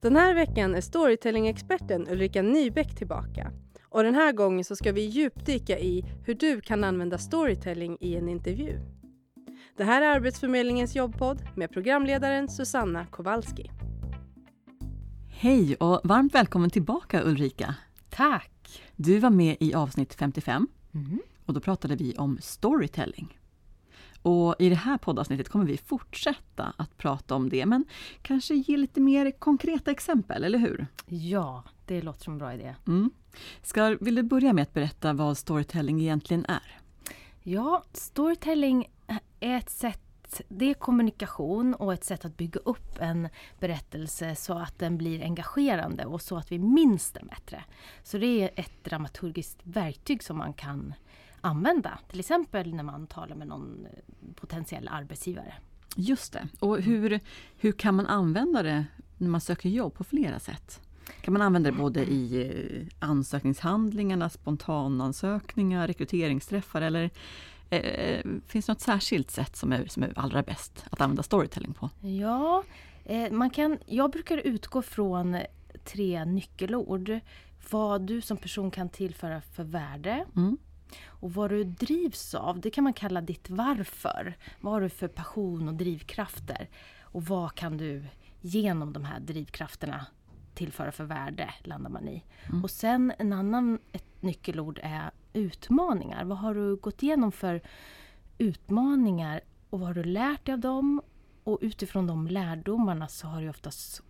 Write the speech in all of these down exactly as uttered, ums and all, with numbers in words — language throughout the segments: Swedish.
Den här veckan är storytelling-experten Ulrika Nybäck tillbaka. Och den här gången så ska vi djupdyka i hur du kan använda storytelling i en intervju. Det här är Arbetsförmedlingens jobbpodd med programledaren Susanna Kowalski. Hej och varmt välkommen tillbaka Ulrika. Tack! Du var med i avsnitt femtiofem mm. och då pratade vi om storytelling. Och i det här poddavsnittet kommer vi fortsätta att prata om det, men kanske ge lite mer konkreta exempel, eller hur? Ja, det låter som en bra idé. Mm. Ska, vill du börja med att berätta vad storytelling egentligen är? Ja, storytelling är ett sätt, det är kommunikation och ett sätt att bygga upp en berättelse så att den blir engagerande och så att vi minns den bättre. Så det är ett dramaturgiskt verktyg som man kan använda, till exempel när man talar med någon potentiell arbetsgivare. Just det. Och hur, hur kan man använda det när man söker jobb på flera sätt? Kan man använda det både i ansökningshandlingarna, spontanansökningar, rekryteringsträffar eller eh, finns det något särskilt sätt som är, som är allra bäst att använda storytelling på? Ja, eh, man kan, jag brukar utgå från tre nyckelord. Vad du som person kan tillföra för värde. Mm. Och vad du drivs av, det kan man kalla ditt varför. Vad har du för passion och drivkrafter? Och vad kan du genom de här drivkrafterna tillföra för värde, landar man i. Mm. Och sen en annan ett nyckelord är utmaningar. Vad har du gått igenom för utmaningar och vad har du lärt dig av dem? Och utifrån de lärdomarna så har du oftast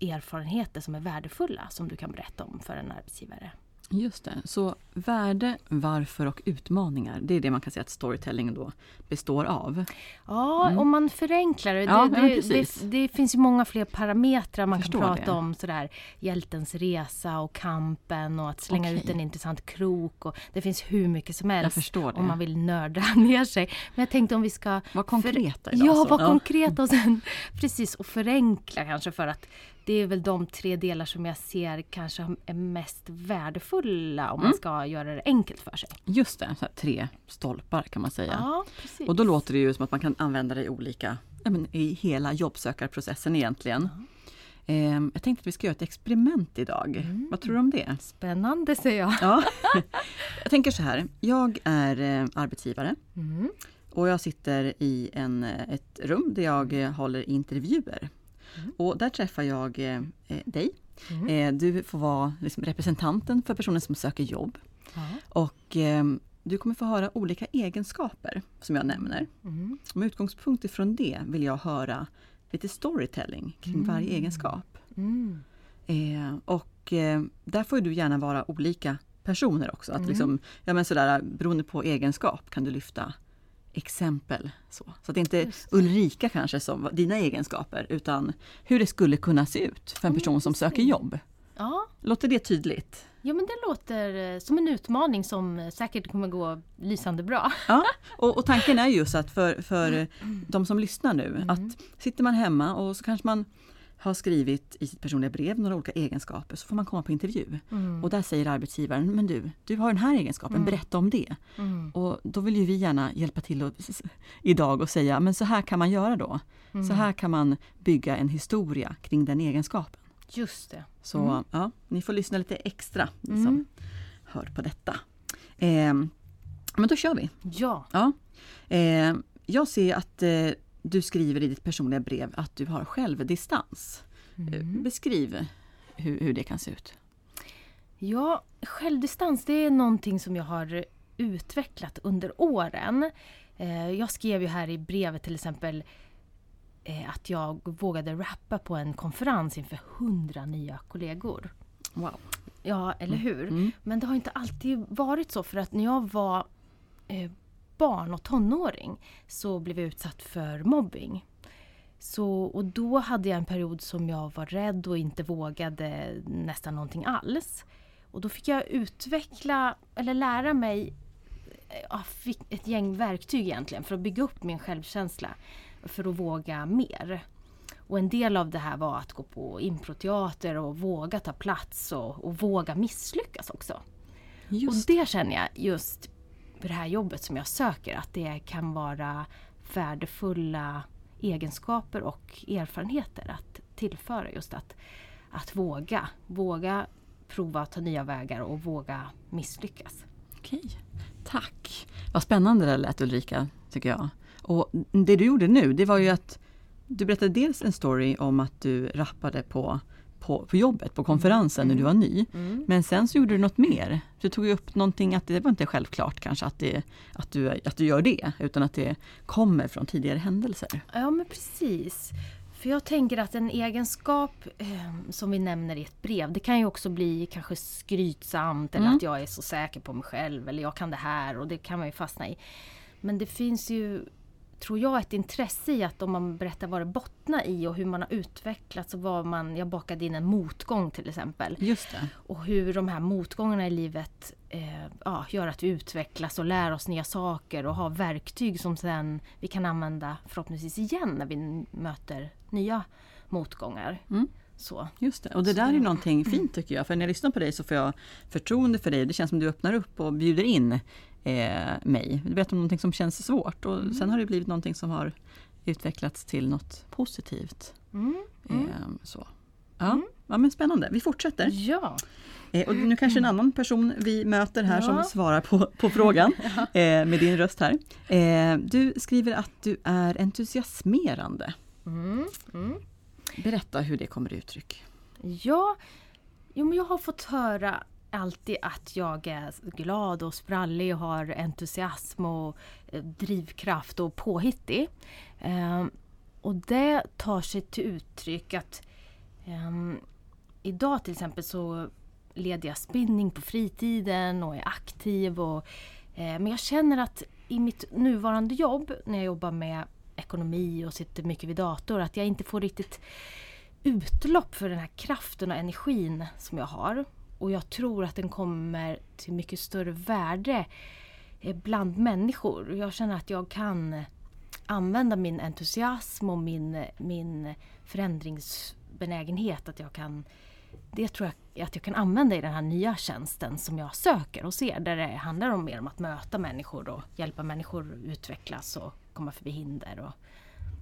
erfarenheter som är värdefulla som du kan berätta om för en arbetsgivare. Just det. Så värde, varför och utmaningar. Det är det man kan säga att storytelling då består av. Ja, mm. om man förenklar det. Ja, det, det, det, det finns ju många fler parametrar man Förstår kan prata det. om. Sådär, hjältens resa och kampen och att slänga okay. ut en intressant krok. Och det finns hur mycket som helst om man vill nörda ner sig. Men jag tänkte om vi ska... Var konkreta för... idag. Ja, var ja. konkreta och sen precis och förenkla kanske för att det är väl de tre delar som jag ser kanske är mest värdefulla om mm. man ska göra det enkelt för sig. Just det, så här tre stolpar kan man säga. Ja, precis. Och då låter det ju som att man kan använda det i olika, ja, men i hela jobbsökarprocessen egentligen. Ja. Ehm, jag tänkte att vi ska göra ett experiment idag. Mm. Vad tror du om det? Spännande, säger jag. Ja. Jag tänker så här, jag är arbetsgivare mm. och jag sitter i en, ett rum där jag håller intervjuer. Mm. Och där träffar jag eh, dig. Mm. Eh, du får vara liksom representanten för personen som söker jobb. Mm. Och eh, du kommer få höra olika egenskaper som jag nämner. Mm. Med utgångspunkt ifrån det vill jag höra lite storytelling kring mm. varje egenskap. Mm. Eh, och eh, där får du gärna vara olika personer också. Att mm. liksom, ja, men sådär, beroende på egenskap kan du lyfta exempel så. Så att det inte är Ulrika kanske som dina egenskaper utan hur det skulle kunna se ut för en person som söker jobb. Ja. Låter det tydligt? Ja, men det låter som en utmaning som säkert kommer gå lysande bra. Ja, och, och tanken är just att för, för mm. de som lyssnar nu mm. att sitter man hemma och så kanske man har skrivit i sitt personliga brev några olika egenskaper så får man komma på intervju. Mm. Och där säger arbetsgivaren, men du, du har den här egenskapen, mm. berätta om det. Mm. Och då vill ju vi gärna hjälpa till och, idag och säga, men så här kan man göra då. Mm. Så här kan man bygga en historia kring den egenskapen. Just det. Så mm. ja, ni får lyssna lite extra ni som mm. hör på detta. Eh, men då kör vi. Ja. ja. Eh, jag ser att... Eh, Du skriver i ditt personliga brev att du har självdistans. Mm. Beskriv hur, hur det kan se ut. Ja, självdistans det är någonting som jag har utvecklat under åren. Jag skrev ju här i brevet till exempel att jag vågade rappa på en konferens inför hundra nya kollegor. Wow. Ja, eller hur? Mm. Men det har inte alltid varit så för att när jag var... barn och tonåring så blev jag utsatt för mobbing. Så, och då hade jag en period som jag var rädd och inte vågade nästan någonting alls. Och då fick jag utveckla eller lära mig ja, fick ett gäng verktyg egentligen för att bygga upp min självkänsla för att våga mer. Och en del av det här var att gå på improteater och våga ta plats och, och våga misslyckas också. Just. Och det känner jag just för det här jobbet som jag söker, att det kan vara värdefulla egenskaper och erfarenheter att tillföra, just att, att våga, våga prova att ta nya vägar och våga misslyckas. Okej, tack. Vad spännande det lät, Ulrika, tycker jag. Och det du gjorde nu, det var ju att du berättade dels en story om att du rappade på, på, på jobbet, på konferensen, mm. när du var ny. Mm. Men sen så gjorde du något mer. Du tog ju upp någonting, att det var inte självklart kanske att, det, att, du, att du gör det, utan att det kommer från tidigare händelser. Ja, men precis. För jag tänker att en egenskap eh, som vi nämner i ett brev, det kan ju också bli kanske skrytsamt, eller mm. att jag är så säker på mig själv, eller jag kan det här, och det kan man ju fastna i. Men det finns ju, tror jag, ett intresse i att om man berättar vad det bottnar i och hur man har utvecklats och vad man, jag bakade in en motgång till exempel. Just det. Och hur de här motgångarna i livet eh, ja, gör att vi utvecklas och lär oss nya saker och har verktyg som sen vi kan använda förhoppningsvis igen när vi möter nya motgångar. Mm. Så. Just det, och det där är ju någonting fint tycker jag, för när jag lyssnar på dig så får jag förtroende för dig, det känns som du öppnar upp och bjuder in eh, mig, du berättar om någonting som känns svårt och mm. sen har det blivit någonting som har utvecklats till något positivt. Mm. Mm. Eh, så. Ja. Mm. Ja, men spännande, vi fortsätter. Ja. Eh, och nu kanske en annan person vi möter här ja. som svarar på, på frågan ja. eh, med din röst här. Eh, du skriver att du är entusiasmerande. Mm, mm. Berätta hur det kommer uttryck. Ja, jo, men jag har fått höra alltid att jag är glad och sprallig och har entusiasm och drivkraft och påhittig. Ehm, och det tar sig till uttryck att ehm, idag till exempel så leder jag spinning på fritiden och är aktiv. Och, eh, men jag känner att i mitt nuvarande jobb, när jag jobbar med ekonomi och sitter mycket vid dator, att jag inte får riktigt utlopp för den här kraften och energin som jag har. Och jag tror att den kommer till mycket större värde bland människor. Jag känner att jag kan använda min entusiasm och min, min förändringsbenägenhet, att jag kan, det tror jag att jag kan använda i den här nya tjänsten som jag söker och ser, där det handlar om mer om att möta människor och hjälpa människor att utvecklas och komma förbi hinder. Och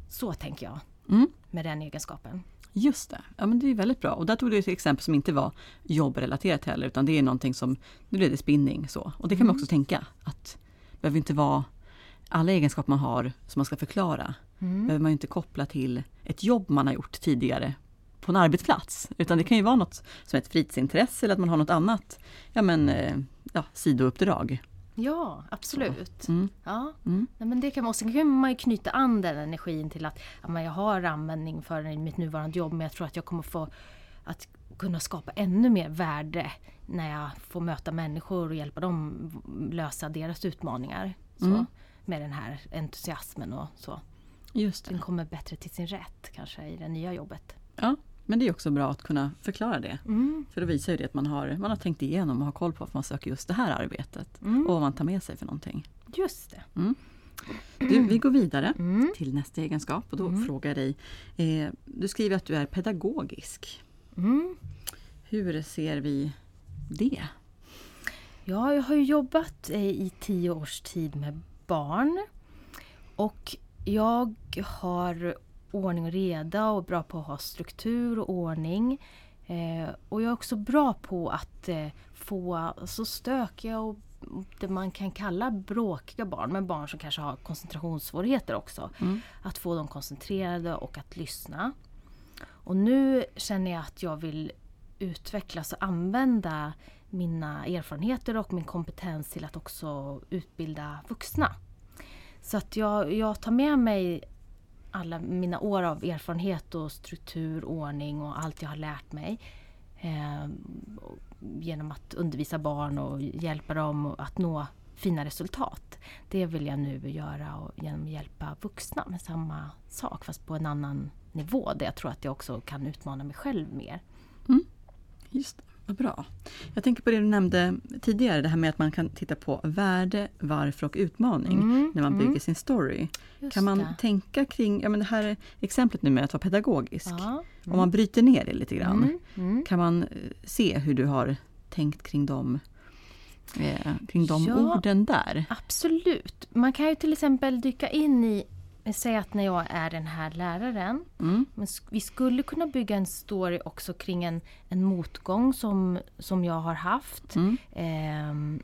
så tänker jag mm. med den egenskapen. Just det, ja, men det är väldigt bra. Och där tog du ett exempel som inte var jobbrelaterat heller, utan det är någonting som, nu är det spinning så. Och det kan mm. man också tänka, att det behöver inte vara alla egenskaper man har som man ska förklara. Mm. Behöver man ju inte koppla till ett jobb man har gjort tidigare på en arbetsplats, utan det kan ju vara något som ett fritidsintresse eller att man har något annat, ja men, ja, sidouppdrag. Ja, absolut. Mm. Ja. Mm. Nej, men det kan man, också kan man ju knyta an den energin till att ja, jag har användning för den i mitt nuvarande jobb, men jag tror att jag kommer få att kunna skapa ännu mer värde när jag får möta människor och hjälpa dem lösa deras utmaningar så, mm. med den här entusiasmen och så. Just det. Den kommer bättre till sin rätt kanske i det nya jobbet. Ja, men det är också bra att kunna förklara det. Mm. För då visar ju det att man har, man har tänkt igenom och har koll på att man söker just det här arbetet. Mm. Och vad man tar med sig för någonting. Just det. Mm. Du, vi går vidare mm. till nästa egenskap. Och då mm. frågar jag dig, eh, du skriver att du är pedagogisk. Mm. Hur ser vi det? Ja, jag har ju jobbat eh, i tio års tid med barn. Och jag har ordning och reda och bra på att ha struktur och ordning. Eh, och jag är också bra på att eh, få så stökiga och det man kan kalla bråkiga barn, men barn som kanske har koncentrationssvårigheter också. Mm. Att få dem koncentrerade och att lyssna. Och nu känner jag att jag vill utvecklas och använda mina erfarenheter och min kompetens till att också utbilda vuxna. Så att jag, jag tar med mig alla mina år av erfarenhet och struktur, ordning och allt jag har lärt mig eh, genom att undervisa barn och hjälpa dem att nå fina resultat. Det vill jag nu göra och genom att hjälpa vuxna med samma sak, fast på en annan nivå, där jag tror att jag också kan utmana mig själv mer. Mm. Just det, vad bra. Jag tänker på det du nämnde tidigare, det här med att man kan titta på värde, varför och utmaning mm, när man mm. bygger sin story. Just kan man det. tänka kring, ja men det här exemplet nu med att vara pedagogisk, ja, mm. om man bryter ner det lite grann, mm, mm. kan man se hur du har tänkt kring dem, eh, kring de ja, orden där? Absolut, man kan ju till exempel dyka in i säg att när jag är den här läraren, mm. men vi skulle kunna bygga en story också kring en, en motgång som, som jag har haft mm. eh,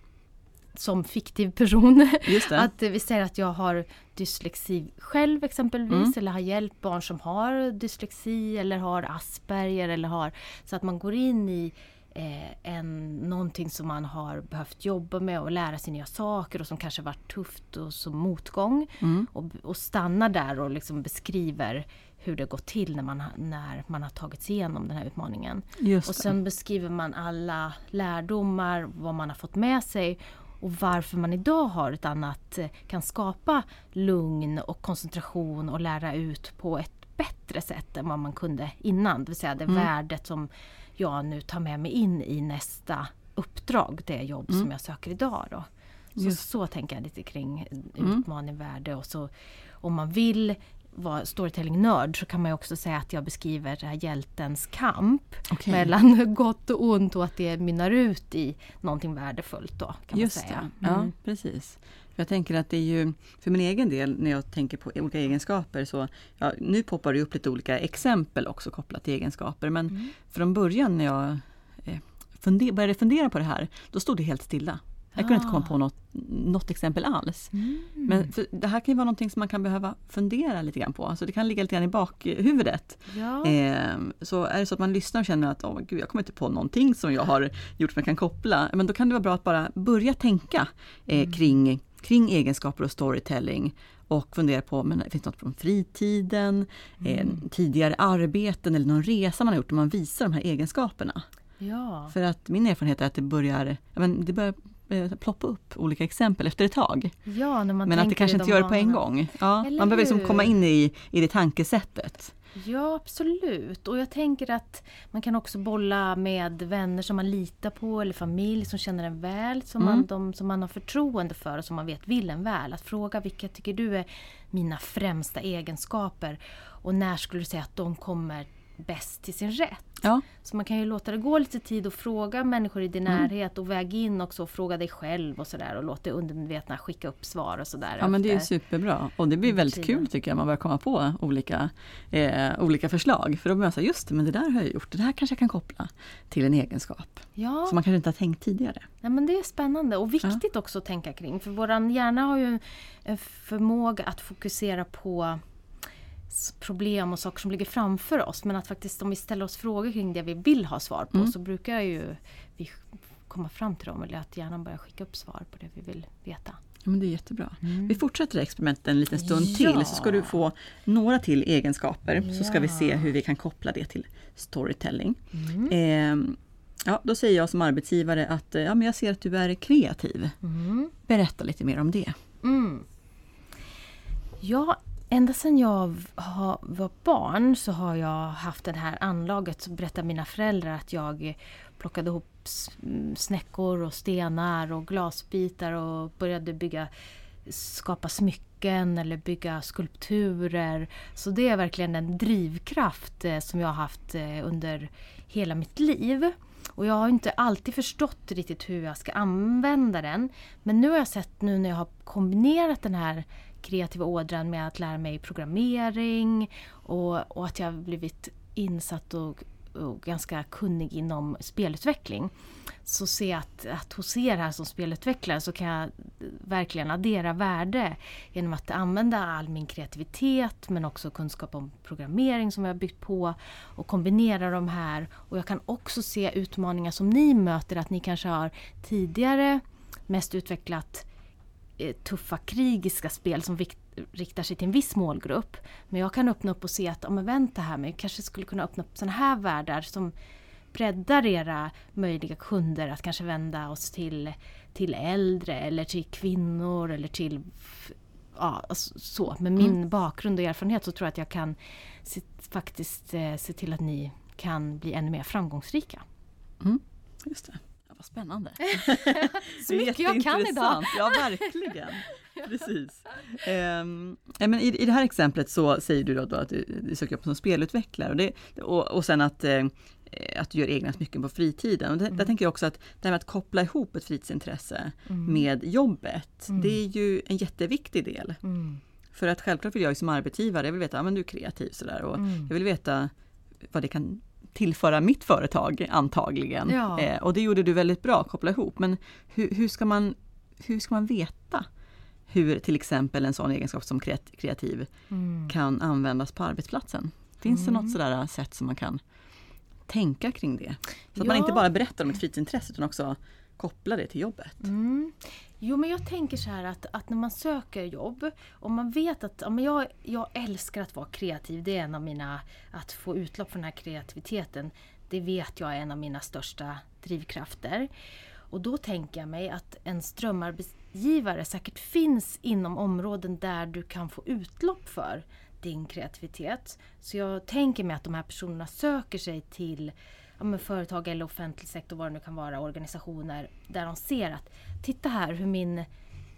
som fiktiv person. Just det. Att vi säger att jag har dyslexi själv exempelvis mm. eller har hjälpt barn som har dyslexi eller har Asperger eller har, så att man går in i Eh, en, någonting som man har behövt jobba med och lära sig nya saker och som kanske varit tufft och som motgång mm. och, och stanna där och liksom beskriver hur det gått till när man, när man har tagit sig igenom den här utmaningen. Just och sen det. Beskriver man alla lärdomar, vad man har fått med sig och varför man idag har ett annat, kan skapa lugn och koncentration och lära ut på ett bättre sätt än vad man kunde innan, det vill säga det mm. värdet som jag nu tar med mig in i nästa uppdrag, det jobb mm. som jag söker idag då. Så, så tänker jag lite kring utmaning, mm. värde och så. Om man vill vara storytelling-nörd så kan man ju också säga att jag beskriver det här hjältens kamp okay. mellan gott och ont och att det mynnar ut i någonting värdefullt då, kan just man säga. Mm. Ja, precis. Jag tänker att det är ju, för min egen del, när jag tänker på olika egenskaper så, ja, nu poppar det upp lite olika exempel också kopplat till egenskaper. Men mm. från början när jag funder, började fundera på det här, då stod det helt stilla. Jag kunde ah. inte komma på något, något exempel alls. Mm. Men för det här kan ju vara någonting som man kan behöva fundera lite grann på. Så det kan ligga lite grann i bakhuvudet. Ja. Eh, så är det så att man lyssnar och känner att oh, gud, jag kommer inte på någonting som jag har gjort som jag kan koppla. Men då kan det vara bra att bara börja tänka eh, mm. kring... kring egenskaper och storytelling och fundera på, men det finns något från fritiden, mm. eh, tidigare arbeten eller någon resa man har gjort där man visar de här egenskaperna. Ja. För att min erfarenhet är att det börjar, ja, men det börjar eh, ploppa upp olika exempel efter ett tag. Ja, när man men att det kanske inte de gör det på en gång. Ja, man behöver liksom komma in i, i det tankesättet. Ja, absolut. Och jag tänker att man kan också bolla med vänner som man litar på eller familj som känner en väl, som, mm. man, de, som man har förtroende för och som man vet vill en väl. Att fråga vilka tycker du är mina främsta egenskaper och när skulle du säga att de kommer bäst till sin rätt. Ja. Så man kan ju låta det gå lite tid och fråga människor i din mm. närhet och väga in också och fråga dig själv och sådär och låta undermedvetna skicka upp svar och sådär. Ja, men det är superbra och det blir väldigt tiden. Kul tycker jag, man börjar komma på olika, eh, olika förslag för då börjar jag säga just det, men det där har jag gjort, det där kanske jag kan koppla till en egenskap ja. Som man kanske inte har tänkt tidigare. Ja, men det är spännande och viktigt ja. Också att tänka kring, för våran hjärna har ju en förmåga att fokusera på problem och saker som ligger framför oss, men att faktiskt om vi ställer oss frågor kring det vi vill ha svar på mm. så brukar ju vi komma fram till dem, eller att hjärnan börjar skicka upp svar på det vi vill veta. Ja, men det är jättebra. Mm. Vi fortsätter experimentet en liten stund ja. Till så ska du få några till egenskaper ja. Så ska vi se hur vi kan koppla det till storytelling. Mm. Eh, ja, då säger jag som arbetsgivare att ja, men jag ser att du är kreativ. Mm. Berätta lite mer om det. Mm. Ja, ända sedan jag var barn så har jag haft det här anlaget, så berättade mina föräldrar att jag plockade ihop snäckor och stenar och glasbitar och började bygga, skapa smycken eller bygga skulpturer. Så det är verkligen en drivkraft som jag har haft under hela mitt liv. Och jag har inte alltid förstått riktigt hur jag ska använda den. Men nu har jag sett, nu när jag har kombinerat den här kreativa ådran med att lära mig programmering och, och att jag har blivit insatt och, och ganska kunnig inom spelutveckling, så ser jag att, att hos er här som spelutvecklare så kan jag verkligen addera värde genom att använda all min kreativitet men också kunskap om programmering som jag har byggt på och kombinera de här, och jag kan också se utmaningar som ni möter, att ni kanske har tidigare mest utvecklat tuffa krigiska spel som riktar sig till en viss målgrupp. Men jag kan öppna upp och se att, om jag väntar här, men jag kanske skulle kunna öppna upp sådana här världar som breddar era möjliga kunder, att kanske vända oss till, till äldre eller till kvinnor eller till, ja, så. Med min mm. bakgrund och erfarenhet så tror jag att jag kan se, faktiskt eh, se till att ni kan bli ännu mer framgångsrika. Mm. Just det. Vad spännande. Så mycket jag kan idag. Ja, verkligen. Precis. Um, men i, I det här exemplet så säger du då, då att du, du söker upp som spelutvecklare. Och, det, och, och sen att, eh, att du gör egna smycken på fritiden. Och det, mm. där tänker jag också att det här med att koppla ihop ett fritidsintresse mm. med jobbet. Mm. Det är ju en jätteviktig del. Mm. För att självklart vill jag som arbetsgivare, jag vill veta, ja, men du är kreativ sådär, och mm. jag vill veta vad det kan tillföra mitt företag antagligen. Ja. Eh, och det gjorde du väldigt bra, koppla ihop. Men hur, hur, ska man, hur ska man veta hur till exempel en sån egenskap som kreativ mm. kan användas på arbetsplatsen? Finns mm. det något sådär sätt som man kan tänka kring det? Så att ja. man inte bara berättar om ett fritidsintresse utan också koppla det till jobbet. Mm. Jo, men jag tänker så här att, att när man söker jobb och man vet att ja, men jag, jag älskar att vara kreativ. Det är en av mina, att få utlopp för den här kreativiteten. Det vet jag är en av mina största drivkrafter. Och då tänker jag mig att en strömarbetsgivare säkert finns inom områden där du kan få utlopp för din kreativitet. Så jag tänker mig att de här personerna söker sig till ja, men företag eller offentlig sektor, vad det nu kan vara, organisationer där de ser att titta här hur min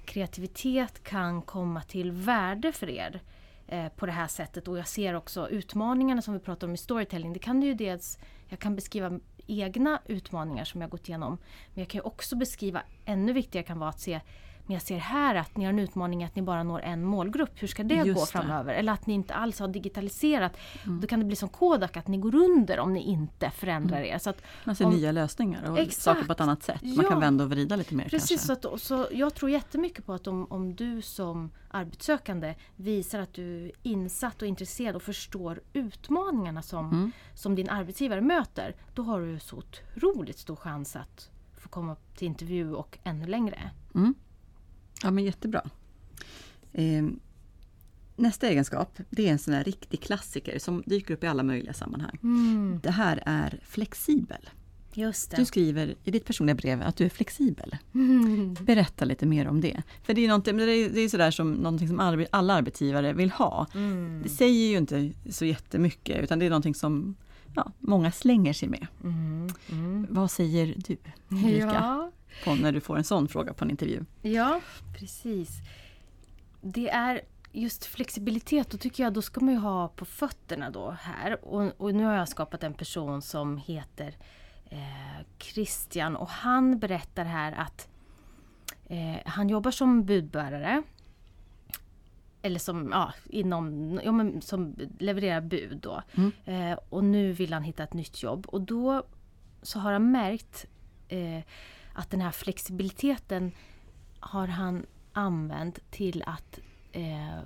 kreativitet kan komma till värde för er eh, på det här sättet. Och jag ser också utmaningarna som vi pratar om i storytelling. Det kan det ju dels, jag kan beskriva egna utmaningar som jag gått igenom, men jag kan ju också beskriva, ännu viktigare kan vara att se, men jag ser här att ni har en utmaning att ni bara når en målgrupp. Hur ska det Just gå framöver? Det. Eller att ni inte alls har digitaliserat. Mm. Då kan det bli som Kodak att ni går under om ni inte förändrar mm. er. Så att, alltså om, nya lösningar och exakt. Saker på ett annat sätt. Man ja. kan vända och vrida lite mer. Precis, kanske. Så, att, så jag tror jättemycket på att om, om du som arbetssökande visar att du är insatt och intresserad och förstår utmaningarna som, mm. som din arbetsgivare möter, då har du så otroligt stor chans att få komma till intervju och ännu längre. Mm. Ja, men jättebra. Eh, nästa egenskap, det är en sån här riktig klassiker som dyker upp i alla möjliga sammanhang. Mm. Det här är flexibel. Just det. Du skriver i ditt personliga brev att du är flexibel. Mm. Berätta lite mer om det. För det är någonting, men det är, det är sådär som någonting som arbe, alla arbetsgivare vill ha. Mm. Det säger ju inte så jättemycket, utan det är någonting som ja, många slänger sig med. Mm. Mm. Vad säger du, Ulrika? Ja. På när du får en sån fråga på en intervju. Ja, precis. Det är just flexibilitet, då tycker jag då ska man ju ha på fötterna då här. Och, och nu har jag skapat en person som heter eh, Christian, och han berättar här att eh, han jobbar som budbärare. Eller som, ja, inom, ja, men som levererar bud då. Mm. Eh, och nu vill han hitta ett nytt jobb. Och då så har han märkt eh, att den här flexibiliteten har han använt till att, eh,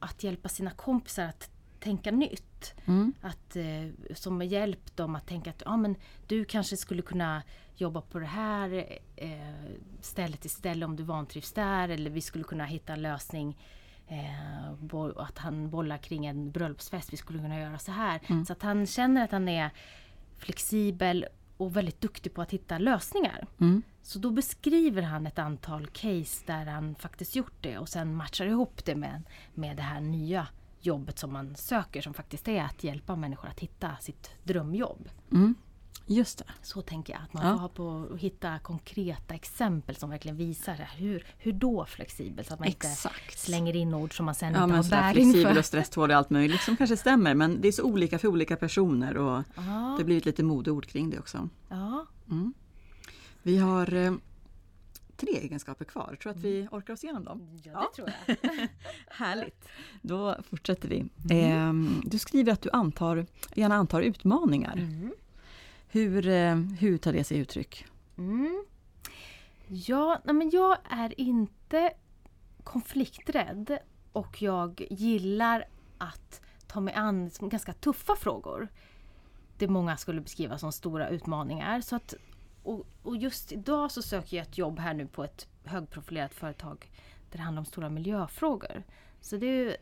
att hjälpa sina kompisar att tänka nytt. Mm. Att, eh, som hjälpt dem att tänka att ah, men du kanske skulle kunna jobba på det här eh, stället istället om du vantrivs där. Eller vi skulle kunna hitta en lösning. Eh, bo- att han bollar kring en bröllopsfest. Vi skulle kunna göra så här. Mm. Så att han känner att han är flexibel och väldigt duktig på att hitta lösningar. Mm. Så då beskriver han ett antal case där han faktiskt gjort det. Och sen matchar ihop det med, med det här nya jobbet som man söker. Som faktiskt är att hjälpa människor att hitta sitt drömjobb. Mm. Just det. Så tänker jag. Att man ja. får ha på, hitta konkreta exempel som verkligen visar hur, hur då flexibel. Så att man Exakt. inte slänger in ord som man sen ja, inte har bäring för. Flexibel och stresstålig och allt möjligt som kanske stämmer. Men det är så olika för olika personer. Och ja. det har blivit lite modeord kring det också. Ja. Mm. Vi har eh, tre egenskaper kvar. Jag tror att vi orkar oss igenom dem. Ja, ja. det tror jag. Härligt. Då fortsätter vi. Mm. Eh, du skriver att du antar, gärna antar utmaningar. Mm. Hur, hur tar det sig uttryck? Mm. Ja, nej men jag är inte konflikträdd och jag gillar att ta mig an ganska tuffa frågor. Det många skulle beskriva som stora utmaningar. Så att, och, och just idag så söker jag ett jobb här nu på ett högprofilerat företag där det handlar om stora miljöfrågor. Så det är ju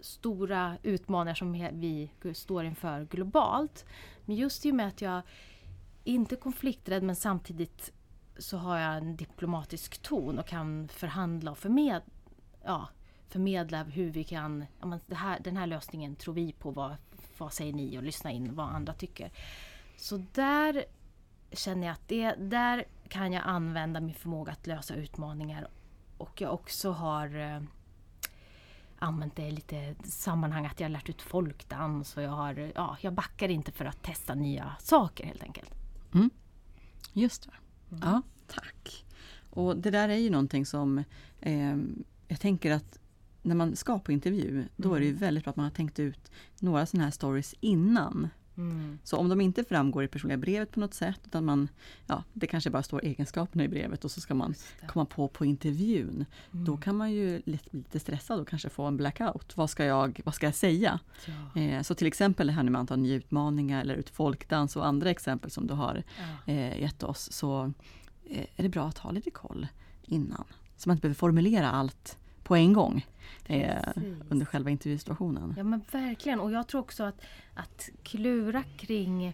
stora utmaningar som vi står inför globalt. Men just i och med att jag inte är konflikträdd, men samtidigt så har jag en diplomatisk ton och kan förhandla och förmed, ja, förmedla hur vi kan, ja, men det här, den här lösningen tror vi på, vad, vad säger ni, och lyssna in vad andra tycker. Så där känner jag att det, där kan jag använda min förmåga att lösa utmaningar, och jag också har använt det i lite sammanhang att jag har lärt ut folkdans, och jag har, ja, jag backar inte för att testa nya saker helt enkelt. Mm. Just det. Mm. Ja, tack. Och det där är ju någonting som eh, jag tänker att när man ska på intervju, då är det ju väldigt bra att man har tänkt ut några sådana här stories innan. Mm. Så om de inte framgår i personliga brevet på något sätt, utan man, ja, det kanske bara står egenskaperna i brevet och så ska man komma på på intervjun. Mm. Då kan man ju lite, lite stressad och kanske få en blackout. Vad ska jag, vad ska jag säga? Ja. Eh, så till exempel det här när man tar nya utmaningar eller ut folkdans och andra exempel som du har ja. eh, gett oss, så eh, är det bra att ha lite koll innan. Så man inte behöver formulera allt på en gång eh, under själva intervjusituationen. Ja men verkligen, och jag tror också att, att klura kring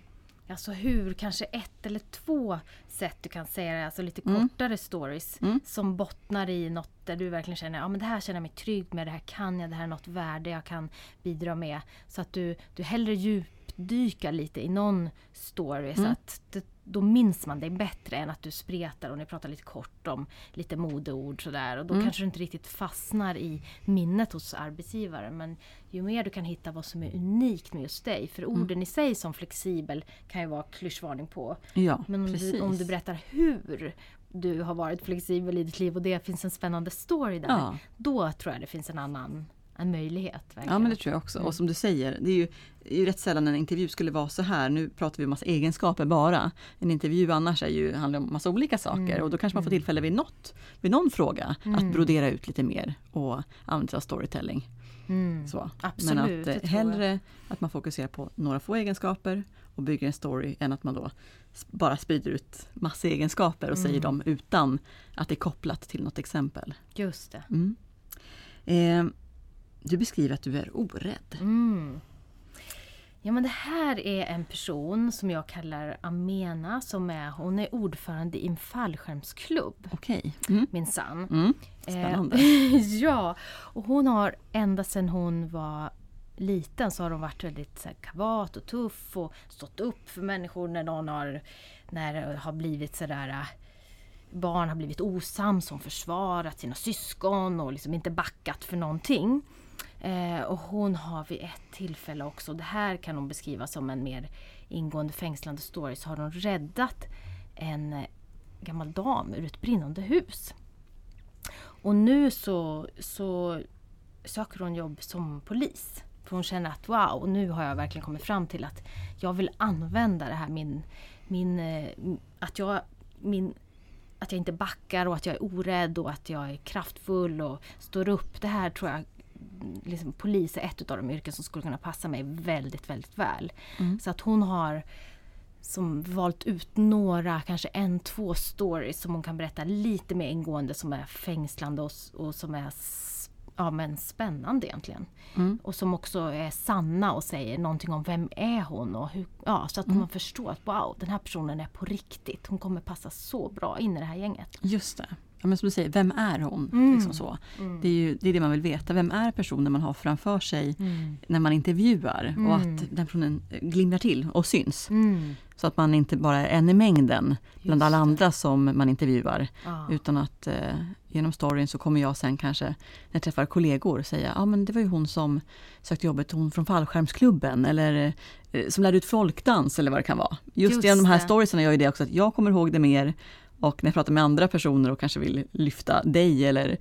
alltså hur kanske ett eller två sätt du kan säga det, alltså lite mm. kortare stories mm. som bottnar i något där du verkligen känner, ja men det här känner jag mig trygg med, det här kan jag, det här är något värde jag kan bidra med. Så att du, du hellre djupdyka lite i någon story mm. så att det, då minns man dig bättre än att du spretar och ni pratar lite kort om lite modeord sådär. Och då mm. kanske du inte riktigt fastnar i minnet hos arbetsgivaren. Men ju mer du kan hitta vad som är unikt med just dig. För orden mm. i sig som flexibel kan ju vara klyschvarning på. Ja, men om du, om du berättar hur du har varit flexibel i ditt liv och det finns en spännande story där. Ja. Då tror jag det finns en annan... en möjlighet. Verkligen. Ja men det tror jag också. Mm. Och som du säger, det är ju, det är ju rätt sällan en intervju skulle vara så här. Nu pratar vi om massa egenskaper bara. En intervju annars är ju, handlar om massa olika saker. Mm. Och då kanske man får tillfälle vid, något, vid någon fråga mm. att brodera ut lite mer och använda sig av storytelling. Mm. Så. Absolut. Men att hellre att man fokuserar på några få egenskaper och bygger en story än att man då bara sprider ut massa egenskaper och mm. säger dem utan att det är kopplat till något exempel. Just det. Mm. Eh, Du beskriver att du är orädd. Mm. Ja, men det här är en person som jag kallar Amena. Som är, hon är ordförande i en fallskärmsklubb. Okej. Okay. Mm. Min sann. Mm. Spännande. Eh, ja, och hon har ända sedan hon var liten så har hon varit väldigt så här, kavat och tuff. Och stått upp för människor när någon har, när har blivit sådär... Barn har blivit osams, som försvarat sina syskon och liksom inte backat för någonting. Eh, och hon har vid ett tillfälle också, det här kan hon beskriva som en mer ingående fängslande story, så har hon räddat en gammal dam ur ett brinnande hus. Och nu så, så söker hon jobb som polis. För hon känner att wow, nu har jag verkligen kommit fram till att jag vill använda det här, min, min, att jag... min att jag inte backar och att jag är orädd och att jag är kraftfull och står upp. Det här tror jag, liksom, polis är ett av de yrken som skulle kunna passa mig väldigt, väldigt väl. Mm. Så att hon har som valt ut några, kanske en, två stories som hon kan berätta lite mer ingående, som är fängslande och, och som är ja, men spännande egentligen. Mm. Och som också är sanna och säger någonting om vem är hon och hur, ja, så att mm. man förstår att wow, den här personen är på riktigt. Hon kommer passa så bra in i det här gänget. Just det. Ja, men som du säger, vem är hon? Mm. Liksom så. Mm. Det är ju det, är det man vill veta. Vem är personen man har framför sig mm. när man intervjuar? Mm. Och att den personen glimrar till och syns. Mm. Så att man inte bara är en i mängden Just bland alla det. Andra som man intervjuar. Ah. Utan att eh, genom storyn så kommer jag sen kanske, när jag träffar kollegor, säga ja ah, men det var ju hon som sökte jobbet, hon från fallskärmsklubben. Eller eh, som lärde ut folkdans eller vad det kan vara. Just, Just genom de här storiesarna gör ju det också att jag kommer ihåg det mer. Och när jag pratar med andra personer och kanske vill lyfta dig eller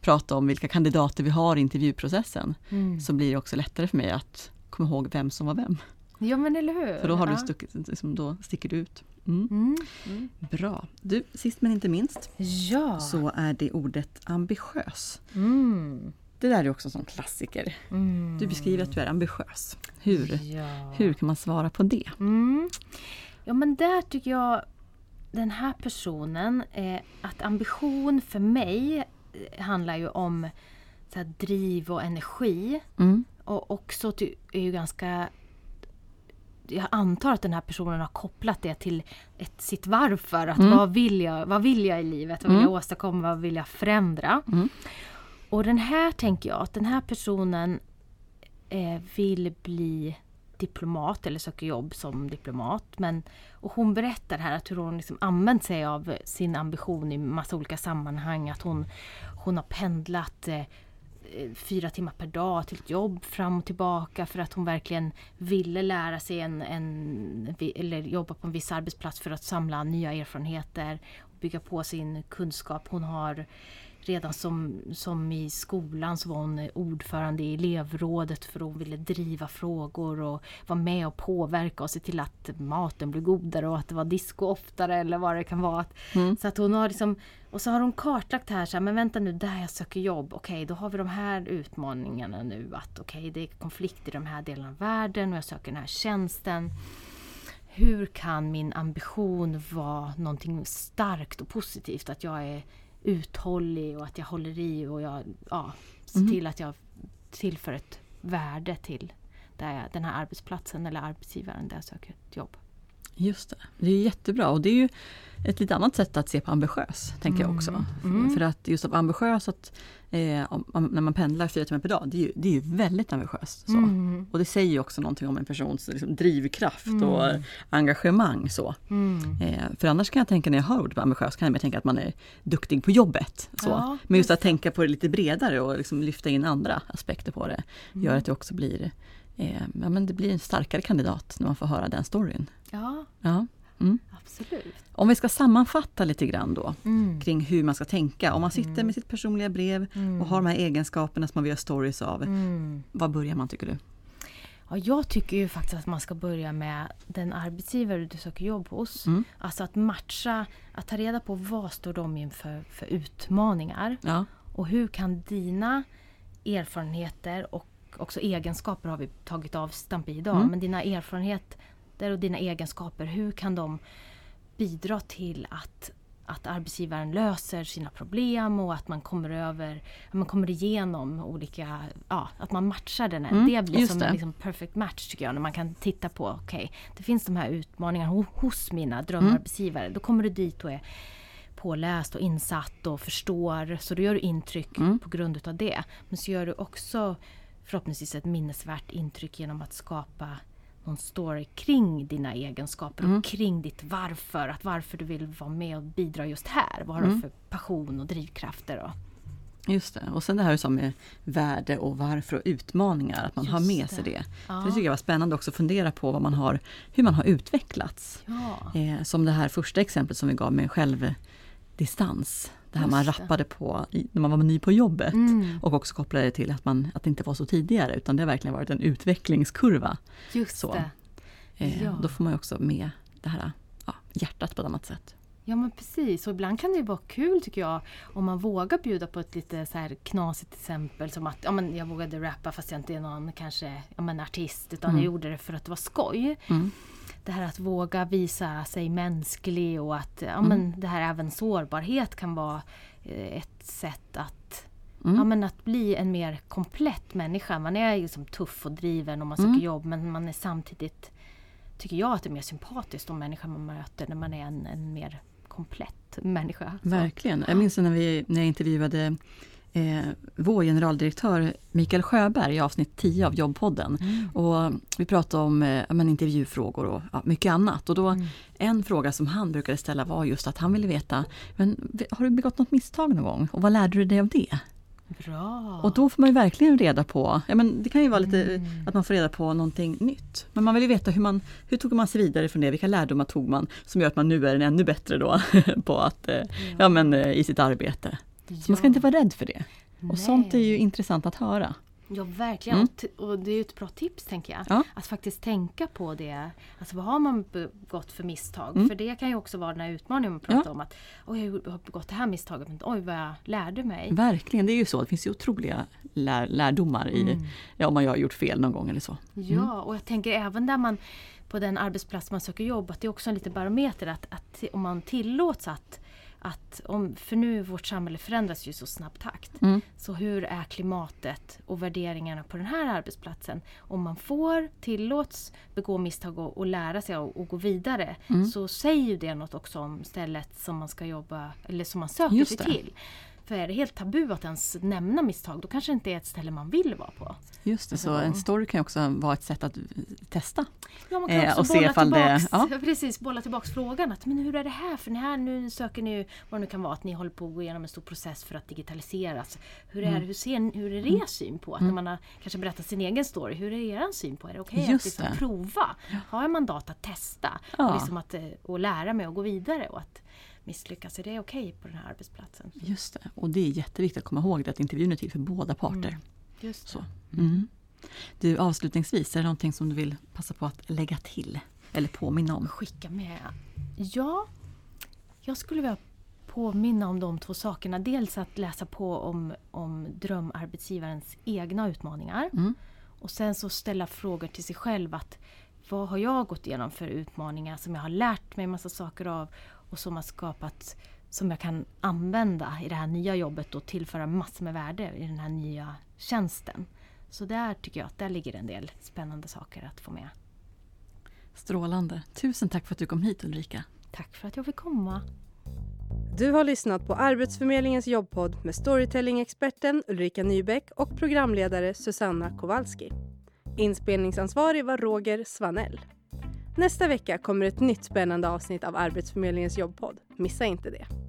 prata om vilka kandidater vi har i intervjuprocessen mm. så blir det också lättare för mig att komma ihåg vem som var vem. Ja men eller hur? För då, har ja. du stuck, liksom, då sticker du ut. Mm. Mm. Mm. Bra. Du, sist men inte minst ja. så är det ordet ambitiös. Mm. Det där är också som klassiker. Mm. Du beskriver att du är ambitiös. Hur, ja. hur kan man svara på det? Mm. Ja men där tycker jag den här personen, eh, att ambition för mig handlar ju om så här, driv och energi. Mm. Och också ty- är ju ganska, jag antar att den här personen har kopplat det till ett, sitt varför. Att mm. vad, vill jag, vad vill jag i livet? Vad vill jag mm. åstadkomma? Vad vill jag förändra? Mm. Och den här tänker jag, att den här personen eh, vill bli... diplomat eller söker jobb som diplomat, men, och hon berättar här att hur hon liksom använt sig av sin ambition i massa olika sammanhang, att hon, hon har pendlat eh, fyra timmar per dag till ett jobb fram och tillbaka för att hon verkligen ville lära sig en, en eller jobba på en viss arbetsplats för att samla nya erfarenheter och bygga på sin kunskap. Hon har redan som, som i skolan så var hon ordförande i elevrådet för hon ville driva frågor och vara med och påverka och se till att maten blev godare och att det var disco oftare eller vad det kan vara. Mm. Så att hon har liksom, och så har hon kartlagt här så här, men vänta nu, där jag söker jobb, okej okay, då har vi de här utmaningarna nu att okej okay, det är konflikt i de här delarna av världen och jag söker den här tjänsten. Hur kan min ambition vara någonting starkt och positivt? Att jag är uthållig och att jag håller i och jag ja, ser mm. till att jag tillför ett värde till där, den här arbetsplatsen eller arbetsgivaren där jag söker ett jobb. Just det, det är jättebra och det är ju ett lite annat sätt att se på ambitiös, tänker mm. jag också. Mm. För att just att ambitiös, att, eh, om, när man pendlar fyra timmar per dag, det är ju, det är ju väldigt ambitiöst. Så. Mm. Och det säger ju också någonting om en persons liksom, drivkraft mm. och engagemang. Så. Mm. Eh, för annars kan jag tänka, när jag hör ordet ambitiös, kan jag tänka att man är duktig på jobbet. Så. Ja, men just att tänka på det lite bredare och liksom lyfta in andra aspekter på det mm. gör att det också blir... Eh, ja, men det blir en starkare kandidat när man får höra den storyn. Ja, ja. Mm. Absolut. Om vi ska sammanfatta lite grann då mm. kring hur man ska tänka. Om man sitter mm. med sitt personliga brev mm. och har de här egenskaperna som man vill göra stories av. Mm. Vad börjar man, tycker du? Ja, jag tycker ju faktiskt att man ska börja med den arbetsgivare du söker jobb hos. Mm. Alltså att matcha, att ta reda på vad står de inför för utmaningar. Ja. Och hur kan dina erfarenheter och också egenskaper har vi tagit avstamp i idag. Mm. Men dina erfarenheter och dina egenskaper, hur kan de bidra till att, att arbetsgivaren löser sina problem och att man kommer över, att man kommer igenom olika, ja, att man matchar den här. Mm, det blir som det. En liksom perfect match, tycker jag, när man kan titta på, okej, okay, det finns de här utmaningarna hos mina drömarbetsgivare. Mm. Då kommer du dit och är påläst och insatt och förstår, så då gör du intryck mm. på grund utav det. Men så gör du också förhoppningsvis ett minnesvärt intryck genom att skapa någon story kring dina egenskaper mm. och kring ditt varför. Att varför du vill vara med och bidra just här. Vad har mm. du för passion och drivkrafter då? Just det. Och sen det här som är värde och varför och utmaningar. Att man just har med det. sig det. Ja. Det tycker jag var spännande också att fundera på vad man har, hur man har utvecklats. Ja. Eh, som det här första exemplet som vi gav med självdistans. Det här man rappade på när man var ny på jobbet mm. och också kopplade det till att, man, att det inte var så tidigare utan det har verkligen varit en utvecklingskurva. Just så, det. Eh, ja. Då får man ju också med det här ja, hjärtat på ett annat sätt. Ja men precis, och ibland kan det ju vara kul tycker jag om man vågar bjuda på ett lite så här knasigt exempel som att ja, men jag vågade rappa fast jag inte är någon kanske ja, men artist utan mm. jag gjorde det för att det var skoj. Mm. Det här att våga visa sig mänsklig och att ja, men mm. det här även sårbarhet kan vara ett sätt att, mm. ja, men att bli en mer komplett människa. Man är liksom tuff och driven om man söker mm. jobb men man är samtidigt, tycker jag att det är mer sympatiskt om människor man möter när man är en, en mer komplett människa. Så. Verkligen. Jag minns när, vi, när jag intervjuade Eh, vår generaldirektör Mikael Sjöberg i avsnitt tio av jobbpodden mm. och vi pratade om eh, men intervjufrågor och ja, mycket annat och då mm. en fråga som han brukade ställa var just att han ville veta men, har du begått något misstag någon gång och vad lärde du dig av det? Bra. Och då får man ju verkligen reda på ja, men det kan ju vara lite mm. att man får reda på någonting nytt. Men man vill ju veta hur, man, hur tog man sig vidare från det, vilka lärdomar tog man som gör att man nu är en ännu bättre då på att, eh, ja. Ja, men, eh, i sitt arbete. Så ja. Man ska inte vara rädd för det. Och nej. Sånt är ju intressant att höra. Ja, verkligen. Mm. Och det är ju ett bra tips, tänker jag. Ja. Att faktiskt tänka på det. Alltså, vad har man begått för misstag? Mm. För det kan ju också vara den här utmaningen man pratar ja. om. Att, oj, jag har begått det här misstaget. Men oj, vad jag lärde mig. Verkligen, det är ju så. Det finns ju otroliga lär, lärdomar i mm. ja, om man har gjort fel någon gång eller så. Mm. Ja, och jag tänker även där man på den arbetsplats man söker jobb. Att det är också en liten barometer. Att, att om man tillåts att Att om, för nu vårt samhälle förändras ju så snabbt takt. Mm. Så hur är klimatet och värderingarna på den här arbetsplatsen? Om man får tillåts begå misstag och, och lära sig och, och gå vidare. Mm. Så säger ju det något också om stället som man ska jobba eller som man söker just sig det. Till. För är det helt tabu att ens nämna misstag, då kanske det inte är ett ställe man vill vara på. Just det, så mm. en story kan också vara ett sätt att testa. Ja, man kan också eh, och bolla, tillbaks, det, ja. precis, bolla tillbaks frågan. Att, men hur är det här? För här, nu söker ni, vad det nu kan vara, att ni håller på att gå igenom en stor process för att digitaliseras. Hur är, mm. hur ser, hur är er syn på? Att mm. när man har, kanske berättat sin egen story, hur är er syn på? Är det okej okay att liksom prova? Har jag mandat att testa? Ja. Och, liksom att, och lära mig och gå vidare och att misslyckas. Är det okej på den här arbetsplatsen? Just det. Och det är jätteviktigt att komma ihåg det, att intervjun är till för båda parter. Mm. Just det. Så. Mm. Du, avslutningsvis, är det någonting som du vill passa på att lägga till eller påminna om? Skicka med. Ja, jag skulle vilja påminna om de två sakerna. Dels att läsa på om, om drömarbetsgivarens egna utmaningar. Mm. Och sen så ställa frågor till sig själv att vad har jag gått igenom för utmaningar som jag har lärt mig en massa saker av och som har skapat, som jag kan använda i det här nya jobbet och tillföra massor med värde i den här nya tjänsten. Så där tycker jag att där ligger en del spännande saker att få med. Strålande. Tusen tack för att du kom hit, Ulrika. Tack för att jag fick komma. Du har lyssnat på Arbetsförmedlingens jobbpodd med storytelling-experten Ulrika Nybäck och programledare Susanna Kowalski. Inspelningsansvarig var Roger Svanell. Nästa vecka kommer ett nytt spännande avsnitt av Arbetsförmedlingens jobbpodd. Missa inte det.